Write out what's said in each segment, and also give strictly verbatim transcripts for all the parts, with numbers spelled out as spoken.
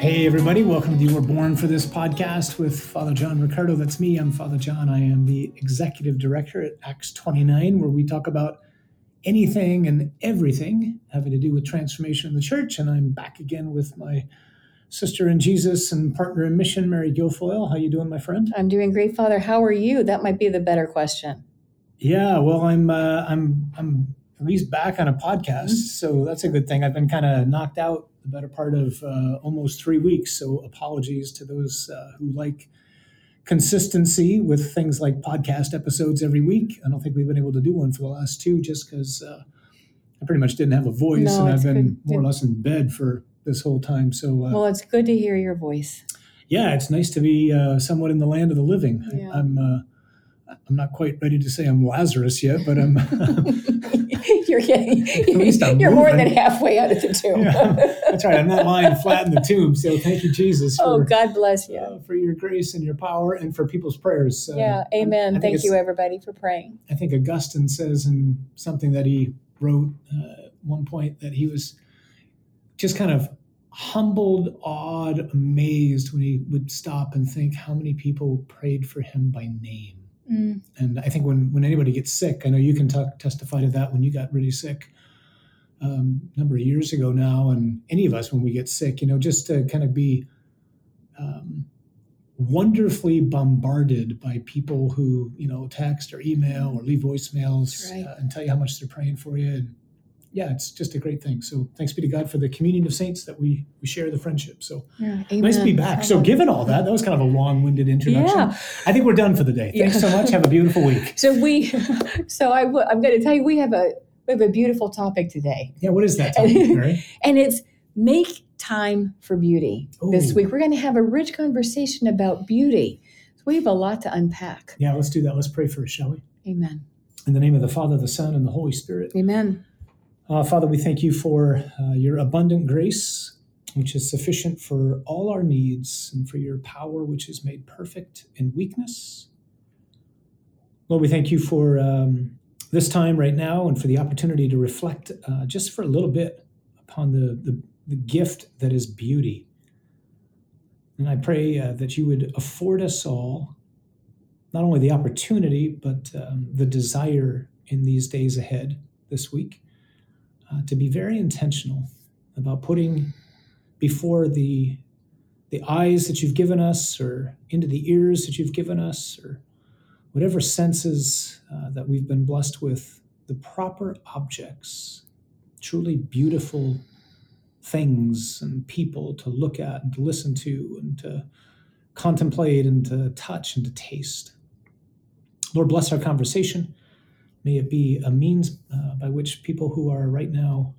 Hey, everybody. Welcome to You Were Born for This podcast with Father John Ricardo. That's me. I'm Father John. I am the executive director at Acts twenty-nine, where we talk about anything and everything having to do with transformation in the church. And I'm back again with my sister in Jesus and partner in mission, Mary Guilfoyle. How you doing, my friend? I'm doing great, Father. How are you? That might be the better question. Yeah, well, I'm uh, I'm I'm at least back on a podcast, so that's a good thing. I've been kind of knocked out the better part of uh, almost three weeks. So apologies to those uh, who like consistency with things like podcast episodes every week. I don't think we've been able to do one for the last two just because uh, I pretty much didn't have a voice no, and I've been good. more or less in bed for this whole time. So uh, Well, it's good to hear your voice. Yeah, it's nice to be uh, somewhat in the land of the living. Yeah. I'm uh, I'm not quite ready to say I'm Lazarus yet, but I'm... You're getting, you're more than halfway out of the tomb. Yeah, that's right. I'm not lying flat in the tomb. So thank you, Jesus. For, oh, God bless you. Uh, for your grace and your power and for people's prayers. Uh, yeah. Amen. I, I thank you, everybody, for praying. I think Augustine says in something that he wrote uh, at one point that he was just kind of humbled, awed, amazed when he would stop and think how many people prayed for him by name. Mm. And I think when, when anybody gets sick, I know you can talk, testify to that when you got really sick um, a number of years ago now, and any of us when we get sick, you know, just to kind of be um, wonderfully bombarded by people who, you know, text or email or leave voicemails right. uh, and tell you how much they're praying for you. And yeah, it's just a great thing. So thanks be to God for the communion of saints that we, we share the friendship. So yeah, nice to be back. So given all that, that was kind of a long-winded introduction. Yeah. I think we're done for the day. Thanks yeah. so much. Have a beautiful week. So we, so I w- I'm going to tell you, we have a we have a beautiful topic today. Yeah, what is that topic, Mary? And it's make time for beauty. Ooh. This week. We're going to have a rich conversation about beauty. So we have a lot to unpack. Yeah, let's do that. Let's pray first, shall we? Amen. In the name of the Father, the Son, and the Holy Spirit. Amen. Uh, Father, we thank you for uh, your abundant grace, which is sufficient for all our needs, and for your power, which is made perfect in weakness. Lord, we thank you for um, this time right now and for the opportunity to reflect uh, just for a little bit upon the, the, the gift that is beauty. And I pray uh, that you would afford us all not only the opportunity, but um, the desire in these days ahead this week. Uh, to be very intentional about putting before the the eyes that you've given us or into the ears that you've given us or whatever senses uh, that we've been blessed with, the proper objects, truly beautiful things and people to look at and to listen to and to contemplate and to touch and to taste. Lord, bless our conversation. May it be a means uh, by which people who are right now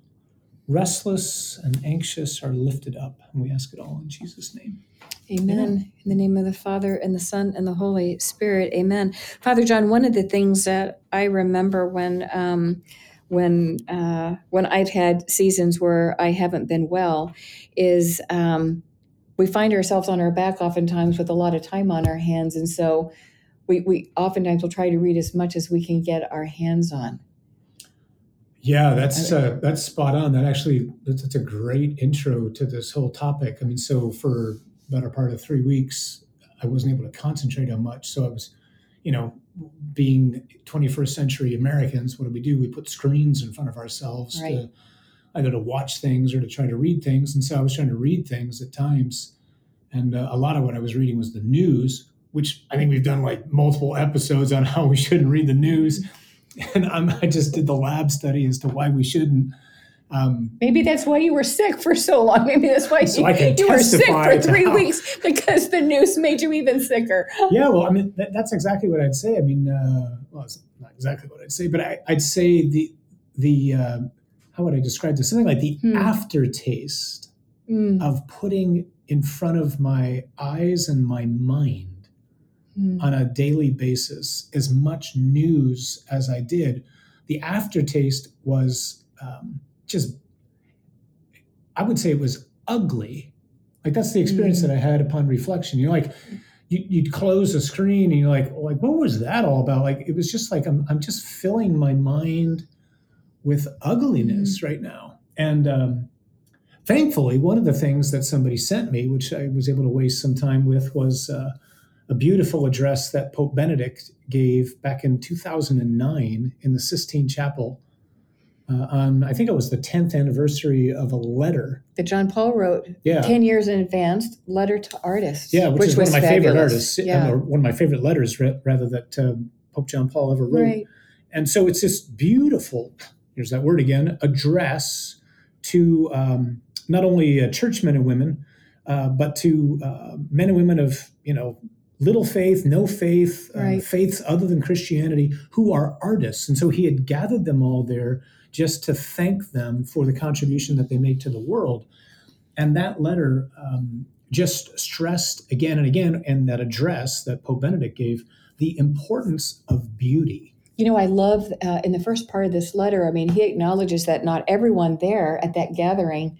restless and anxious are lifted up. And we ask it all in Jesus' name. Amen. Amen. In the name of the Father, and the Son, and the Holy Spirit. Amen. Father John, one of the things that I remember when um, when uh, when I've had seasons where I haven't been well is um, we find ourselves on our back oftentimes with a lot of time on our hands. And so We, we oftentimes will try to read as much as we can get our hands on. Yeah, that's uh, that's spot on. That actually, that's, that's a great intro to this whole topic. I mean, so for the better part of three weeks, I wasn't able to concentrate on much. So I was, you know, being twenty-first century Americans, what do we do? We put screens in front of ourselves right. to either to watch things or to try to read things. And so I was trying to read things at times. And uh, a lot of what I was reading was the news, which I think we've done like multiple episodes on how we shouldn't read the news. And I'm, I just did the lab study as to why we shouldn't. Um, Maybe that's why you were sick for so long. Maybe that's why so you, you were sick for three now. weeks because the news made you even sicker. Yeah, well, I mean, that, that's exactly what I'd say. I mean, uh, well, it's not exactly what I'd say, but I, I'd say the, the uh, how would I describe this? Something like the mm. aftertaste mm. of putting in front of my eyes and my mind Mm. on a daily basis, as much news as I did. The aftertaste was um, just, I would say it was ugly. Like that's the experience mm. that I had upon reflection. You know, like you, you'd close a screen and you're like, oh, like, what was that all about? Like, it was just like, I'm, I'm just filling my mind with ugliness mm. right now. And um, Thankfully, one of the things that somebody sent me, which I was able to waste some time with, was uh, a beautiful address that Pope Benedict gave back in two thousand nine in the Sistine Chapel uh, on, I think it was the tenth anniversary of a letter that John Paul wrote yeah. ten years in advance, letter to artists. Yeah, which, which is one of my fabulous. favorite artists, yeah. or one of my favorite letters rather that um, Pope John Paul ever wrote. Right. And so it's this beautiful, here's that word again, address to um, not only uh, church men and women, uh, but to uh, men and women of, you know, little faith, no faith, right. um, faiths other than Christianity, who are artists. And so he had gathered them all there just to thank them for the contribution that they make to the world. And that letter um, just stressed again and again, and that address that Pope Benedict gave, the importance of beauty. You know, I love uh, in the first part of this letter, I mean, he acknowledges that not everyone there at that gathering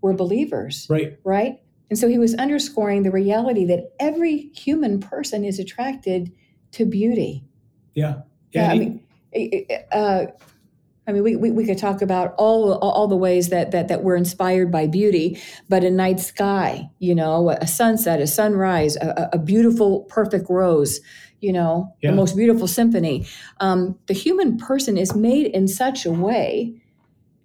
were believers. Right. Right. And so he was underscoring the reality that every human person is attracted to beauty. Yeah. Yeah. yeah I mean, uh, I mean, we, we, we could talk about all all the ways that, that that we're inspired by beauty, but a night sky, you know, a sunset, a sunrise, a, a beautiful, perfect rose, you know, yeah. the most beautiful symphony. Um, the human person is made in such a way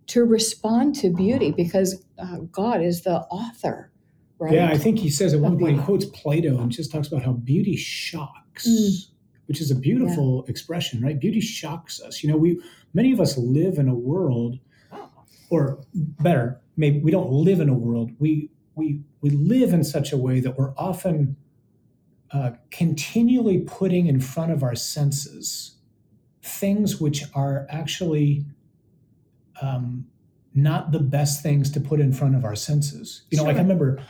to respond to beauty because uh, God is the author, right? Yeah, I think he says at one point, he quotes Plato and just talks about how beauty shocks, mm. which is a beautiful yeah. expression, right? Beauty shocks us. You know, we many of us live in a world, or better, maybe we don't live in a world. We we we live in such a way that we're often Uh, continually putting in front of our senses things which are actually um, not the best things to put in front of our senses. You know, sure. like I remember,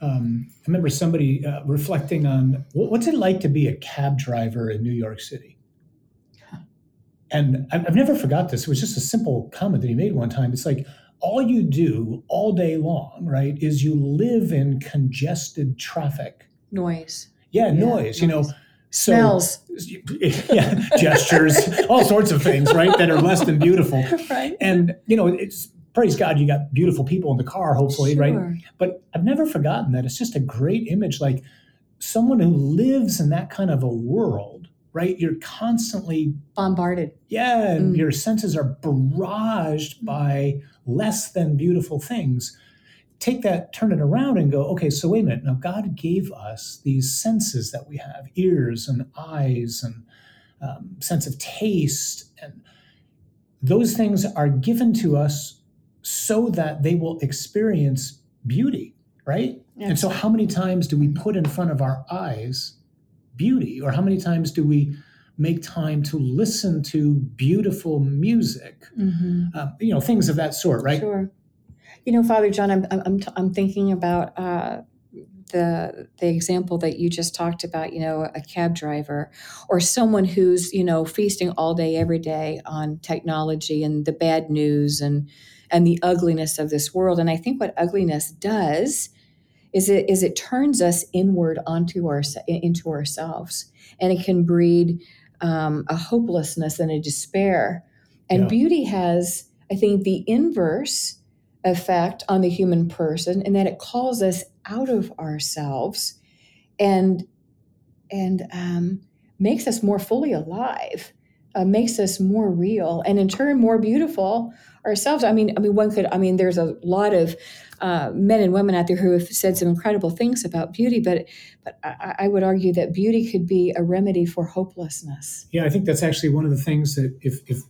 um, I remember somebody uh, reflecting on what's it like to be a cab driver in New York City. Yeah. And I've, I've never forgot this. It was just a simple comment that he made one time. It's like, all you do all day long, right, is you live in congested traffic. Noise. Yeah, noise, yeah, you know, noise. So, smells, yeah, gestures, all sorts of things, right, that are less than beautiful. Right. And, you know, it's praise God you got beautiful people in the car, hopefully, sure. right? But I've never forgotten that. It's just a great image, like someone who lives in that kind of a world, right? You're constantly bombarded. Yeah, and mm. your senses are barraged by less than beautiful things. Take that, turn it around and go, okay, so wait a minute. Now, God gave us these senses that we have, ears and eyes and um, sense of taste. And those things are given to us so that they will experience beauty, right? Yes. And so how many times do we put in front of our eyes beauty? Or how many times do we make time to listen to beautiful music? Mm-hmm. Uh, you know, things of that sort, right? Sure. You know, Father John, I'm I'm I'm thinking about uh, the the example that you just talked about. You know, a cab driver or someone who's you know feasting all day every day on technology and the bad news and and the ugliness of this world. And I think what ugliness does is it is it turns us inward onto our into ourselves, and it can breed um, a hopelessness and a despair. And yeah. beauty has, I think, the inverse effect on the human person, and that it calls us out of ourselves and and um, makes us more fully alive, uh, makes us more real, and in turn more beautiful ourselves. I mean, I mean, one could, I mean, there's a lot of uh, men and women out there who have said some incredible things about beauty, but but I, I would argue that beauty could be a remedy for hopelessness. Yeah, I think that's actually one of the things that if, if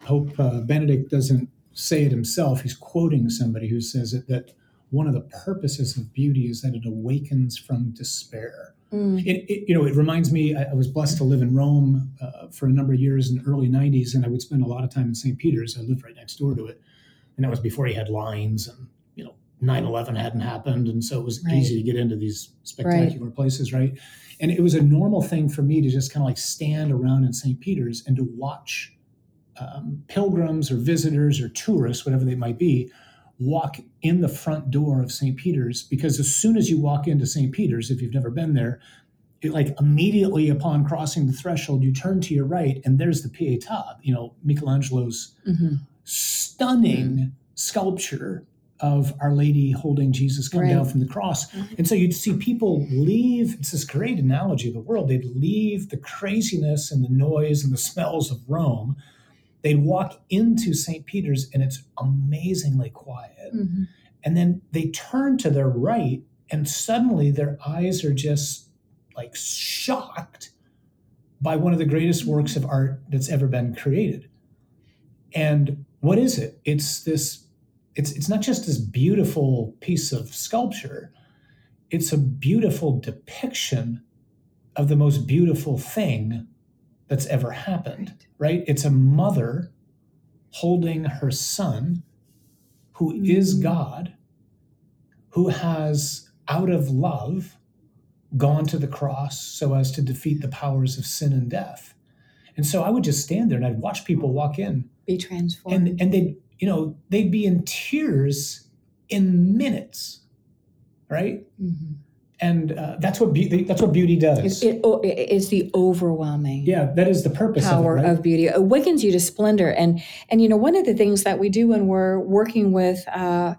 Pope uh, Benedict doesn't say it himself, he's quoting somebody who says it, that one of the purposes of beauty is that it awakens from despair. Mm. It, it, you know, it reminds me, I, I was blessed to live in Rome uh, for a number of years in the early nineties, and I would spend a lot of time in Saint Peter's. I lived right next door to it. And that was before he had lines and, you know, nine eleven hadn't happened. And so it was right. easy to get into these spectacular right. places, right? And it was a normal thing for me to just kind of like stand around in Saint Peter's and to watch Um, pilgrims or visitors or tourists, whatever they might be, walk in the front door of Saint Peter's, because as soon as you walk into Saint Peter's, if you've never been there, it like immediately upon crossing the threshold, you turn to your right and there's the Pietà, you know, Michelangelo's mm-hmm. stunning mm-hmm. sculpture of Our Lady holding Jesus come right. down from the cross. Mm-hmm. And so you'd see people leave, it's this great analogy of the world, they'd leave the craziness and the noise and the smells of Rome. They'd walk into Saint Peter's and it's amazingly quiet. Mm-hmm. And then they turn to their right and suddenly their eyes are just like shocked by one of the greatest works of art that's ever been created. And what is it? It's this, it's it's not just this beautiful piece of sculpture. It's a beautiful depiction of the most beautiful thing that's ever happened, right? It's a mother holding her son, who mm-hmm. is God, who has, out of love, gone to the cross so as to defeat the powers of sin and death. And so I would just stand there and I'd watch people walk in. Be transformed. And, and they'd, you know, they'd be in tears in minutes, right? Mm-hmm. And uh, that's what be- that's what beauty does. It, it, it's the overwhelming. Yeah, that is the purpose power of, it, right? of beauty. It awakens you to splendor, and and you know one of the things that we do when we're working with uh,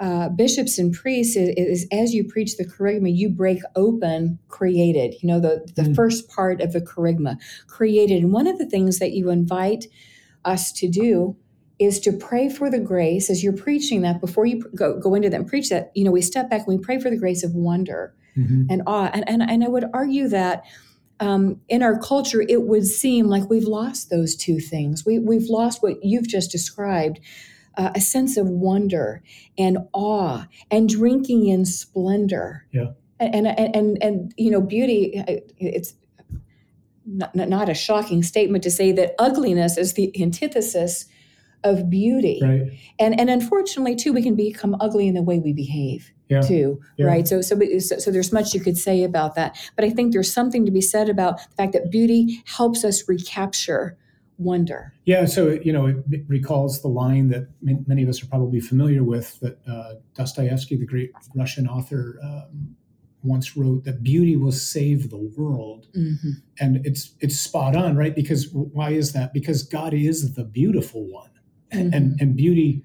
uh, bishops and priests is, is as you preach the Kerygma, you break open created. You know the the mm. first part of the Kerygma, created. And one of the things that you invite us to do is to pray for the grace as you're preaching that. Before you go go into that and preach that, you know we step back and we pray for the grace of wonder. Mm-hmm. And awe. And, and and I would argue that um, in our culture, it would seem like we've lost those two things. We, we've lost what you've just described, uh, a sense of wonder and awe and drinking in splendor. Yeah. And, and, and, and, and you know, beauty, it's not, not a shocking statement to say that ugliness is the antithesis of beauty. Right. And and unfortunately too, we can become ugly in the way we behave yeah. too, yeah. right? So, so so there's much you could say about that. But I think there's something to be said about the fact that beauty helps us recapture wonder. Yeah, so you know, it, it recalls the line that m- many of us are probably familiar with, that uh, Dostoevsky, the great Russian author, um, once wrote that beauty will save the world. Mm-hmm. And it's it's spot on, right? Because why is that? Because God is the beautiful one. Mm-hmm. And, and beauty,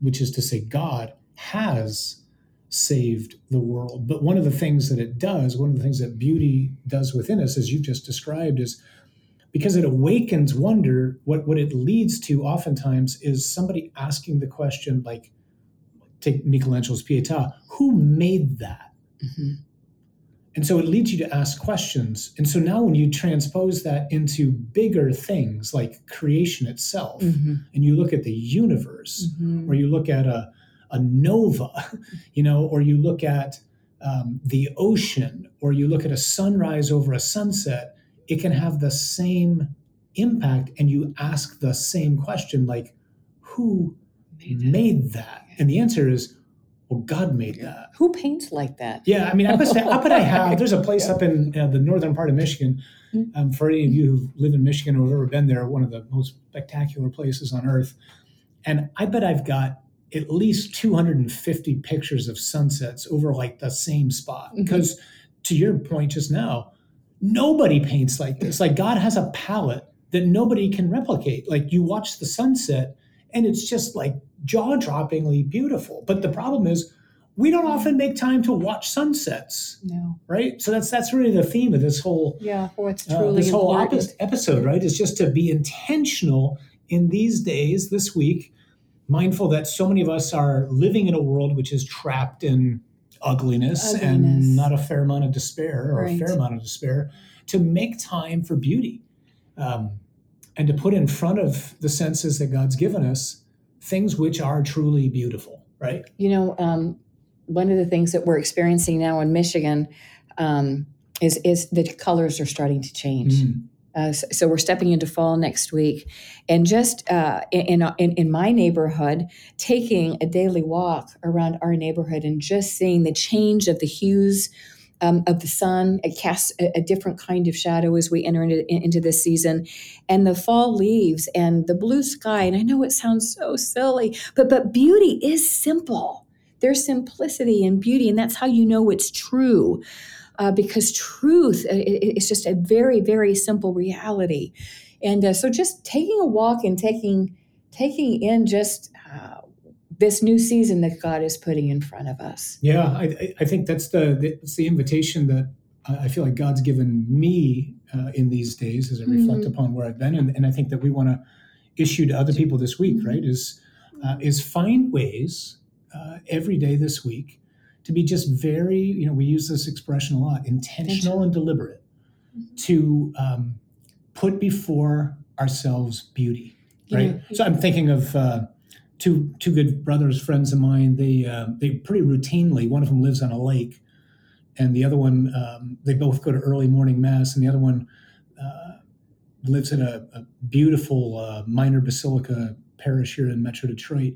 which is to say God, has saved the world. But one of the things that it does, one of the things that beauty does within us, as you've just described, is because it awakens wonder, what, what it leads to oftentimes is somebody asking the question, like, take Michelangelo's Pietà, who made that? Mm-hmm. And so it leads you to ask questions. And so now when you transpose that into bigger things like creation itself, mm-hmm. and you look at the universe, mm-hmm. or you look at a, a nova, you know, or you look at um, the ocean, or you look at a sunrise over a sunset, it can have the same impact. And you ask the same question, like, who made, made that? And the answer is, well, God made that. Who paints like that? Yeah, I mean, up at, up at I have, there's a place up in uh, the northern part of Michigan. Um, for any of you who live in Michigan or have ever been there, one of the most spectacular places on earth. And I bet I've got at least two hundred fifty pictures of sunsets over like the same spot. Because mm-hmm. to your point just now, nobody paints like this. Like God has a palette that nobody can replicate. Like you watch the sunset and it's just like jaw-droppingly beautiful. But the problem is we don't often make time to watch sunsets. No. Right? So that's that's really the theme of this whole yeah, or it's truly uh, this whole op- episode, right? Is just to be intentional in these days, this week, mindful that so many of us are living in a world which is trapped in ugliness, ugliness. and not a fair amount of despair or right. a fair amount of despair, to make time for beauty. Um, and to put in front of the senses that God's given us things which are truly beautiful, right? You know, um, one of the things that we're experiencing now in Michigan um, is is the colors are starting to change. Mm. Uh, so, so we're stepping into fall next week, and just uh, in, in in my neighborhood, taking a daily walk around our neighborhood and just seeing the change of the hues um, of the sun. It casts a, a different kind of shadow as we enter into, into this season, and the fall leaves and the blue sky. And I know it sounds so silly, but, but beauty is simple. There's simplicity and beauty. And that's how you know it's true. Uh, because truth uh, it, it's just a very, very simple reality. And uh, so just taking a walk and taking, taking in just, uh, this new season that God is putting in front of us. Yeah, I, I think that's the that's the invitation that I feel like God's given me uh, in these days as I reflect mm-hmm. upon where I've been. And, and I think that we want to issue to other people this week, mm-hmm. right, is uh, is find ways uh, every day this week to be just very, you know, we use this expression a lot, intentional and deliberate, mm-hmm. to um, put before ourselves beauty, right? Yeah. So I'm thinking of... Uh, Two two good brothers, friends of mine. They uh, they pretty routinely. One of them lives on a lake, and the other one. Um, they both go to early morning mass, and the other one uh, lives in a, a beautiful uh, minor basilica parish here in Metro Detroit.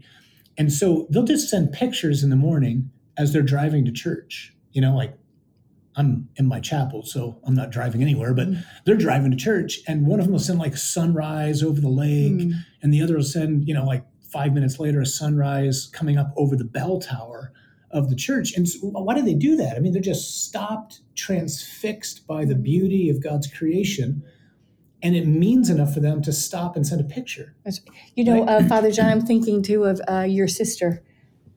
And so they'll just send pictures in the morning as they're driving to church. You know, like I'm in my chapel, so I'm not driving anywhere, but mm. they're driving to church, and one of them will send like sunrise over the lake, mm. and the other will send you know like. Five minutes later, a sunrise coming up over the bell tower of the church. And so why do they do that? I mean, they're just stopped, transfixed by the beauty of God's creation. And it means enough for them to stop and send a picture. You know, right? uh, Father John, I'm thinking too of uh, your sister,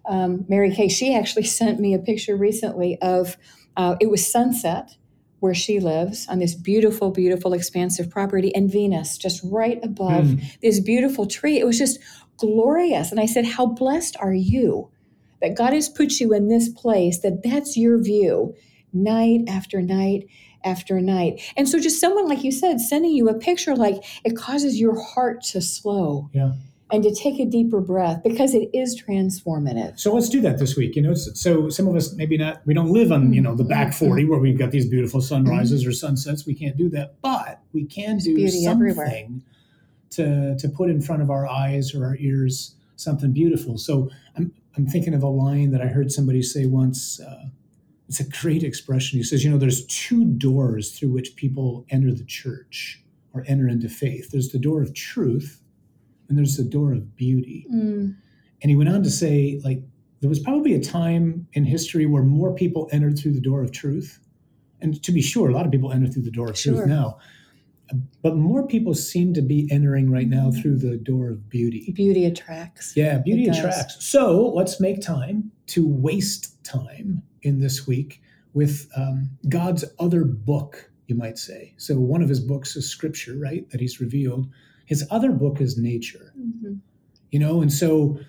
um, Mary Kay. She actually sent me a picture recently of, uh, it was sunset where she lives on this beautiful, beautiful, expansive property, and Venus just right above mm. this beautiful tree. It was just glorious. And I said, how blessed are you that God has put you in this place, that that's your view night after night after night. And so just someone, like you said, sending you a picture, like it causes your heart to slow yeah. and to take a deeper breath because it is transformative. So let's do that this week. You know, so some of us maybe not, we don't live on, you know, the back forty where we've got these beautiful sunrises mm-hmm. or sunsets. We can't do that, but we can There's do something everywhere. to to put in front of our eyes or our ears, something beautiful. So I'm, I'm thinking of a line that I heard somebody say once. Uh, it's a great expression. He says, you know, there's two doors through which people enter the church or enter into faith. There's the door of truth, and there's the door of beauty. Mm. And he went on to say, like, there was probably a time in history where more people entered through the door of truth. And to be sure, a lot of people enter through the door of sure. truth now. But more people seem to be entering right now through the door of beauty. Beauty attracts. Yeah, beauty attracts. So let's make time to waste time in this week with um, God's other book, you might say. So one of his books is Scripture, right, that he's revealed. His other book is nature, mm-hmm. you know, and so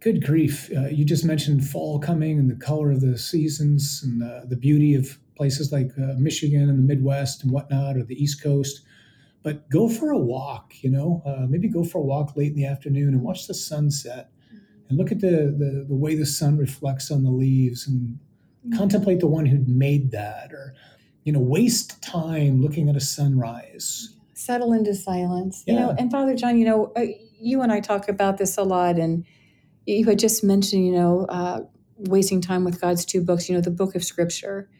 good grief. Uh, you just mentioned fall coming and the color of the seasons and uh, the beauty of places like uh, Michigan and the Midwest and whatnot, or the East Coast. But go for a walk, you know, uh, maybe go for a walk late in the afternoon and watch the sunset and look at the, the, the way the sun reflects on the leaves and mm-hmm. contemplate the one who made that, or, you know, waste time looking at a sunrise. Settle into silence, yeah. you know, and Father John, you know, you and I talk about this a lot, and you had just mentioned, you know, uh, wasting time with God's two books, you know, the book of Scripture.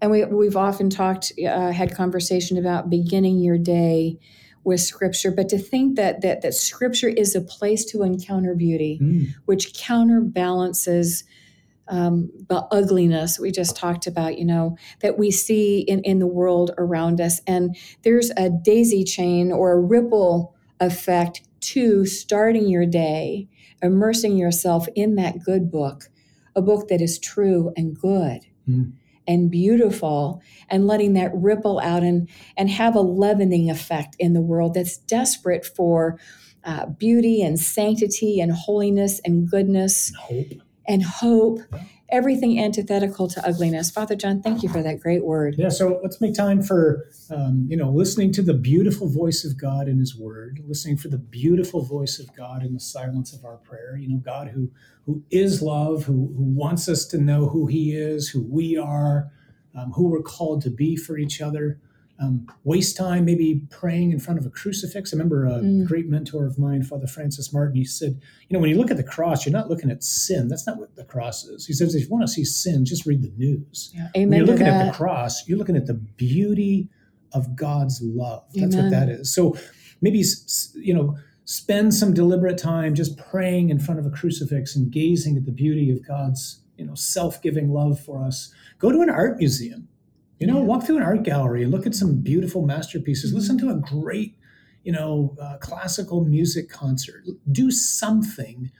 And we, we've often talked, uh, had conversation about beginning your day with Scripture, but to think that that, that Scripture is a place to encounter beauty, mm. which counterbalances Um, the ugliness we just talked about, you know, that we see in, in the world around us. And there's a daisy chain or a ripple effect to starting your day, immersing yourself in that good book, a book that is true and good mm. and beautiful, and letting that ripple out and, and have a leavening effect in the world that's desperate for uh, beauty and sanctity and holiness and goodness. No. And hope, everything antithetical to ugliness. Father John, thank you for that great word. Yeah, so let's make time for, um, you know, listening to the beautiful voice of God in his word, listening for the beautiful voice of God in the silence of our prayer. You know, God who who is love, who, who wants us to know who he is, who we are, um, who we're called to be for each other. Um, waste time maybe praying in front of a crucifix. I remember a mm. great mentor of mine, Father Francis Martin, he said, you know, when you look at the cross, you're not looking at sin. That's not what the cross is. He says, if you want to see sin, just read the news. Yeah. Amen. When you're looking at the cross, you're looking at the beauty of God's love. That's Amen. What that is. So maybe, you know, spend some deliberate time just praying in front of a crucifix and gazing at the beauty of God's, you know, self-giving love for us. Go to an art museum. You know, yeah. walk through an art gallery, look at some beautiful masterpieces, mm-hmm. listen to a great, you know, uh, classical music concert. Do something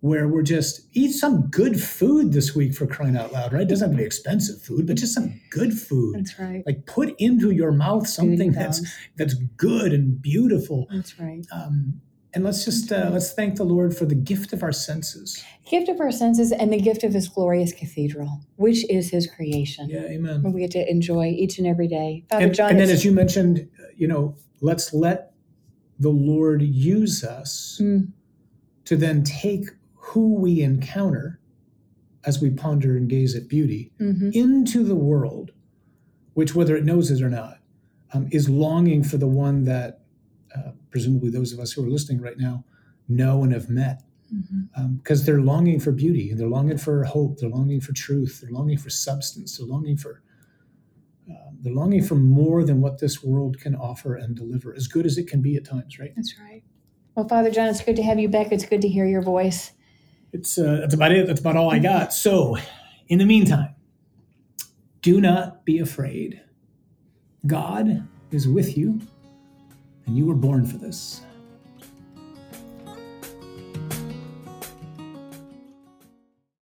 where we're just, eat some good food this week, for crying out loud, right? It doesn't have to be expensive food, but just some good food. That's right. Like, put into your mouth something that's that's good and beautiful. That's right. Um, and let's just, uh, let's thank the Lord for the gift of our senses. Gift of our senses and the gift of this glorious cathedral, which is his creation. Yeah, amen. And we get to enjoy each and every day. Father and, John, and then as you mentioned, you know, let's let the Lord use us mm. to then take who we encounter as we ponder and gaze at beauty mm-hmm. into the world, which, whether it knows it or not, um, is longing for the one that uh, presumably those of us who are listening right now know and have met, because mm-hmm. um, they're longing for beauty, and they're longing for hope, they're longing for truth, they're longing for substance, they're longing for uh, they're longing for more than what this world can offer and deliver, as good as it can be at times, right? That's right. Well, Father John, it's good to have you back. It's good to hear your voice. It's uh, that's about it. That's about all I got. So, in the meantime, do not be afraid. God is with you, and you were born for this.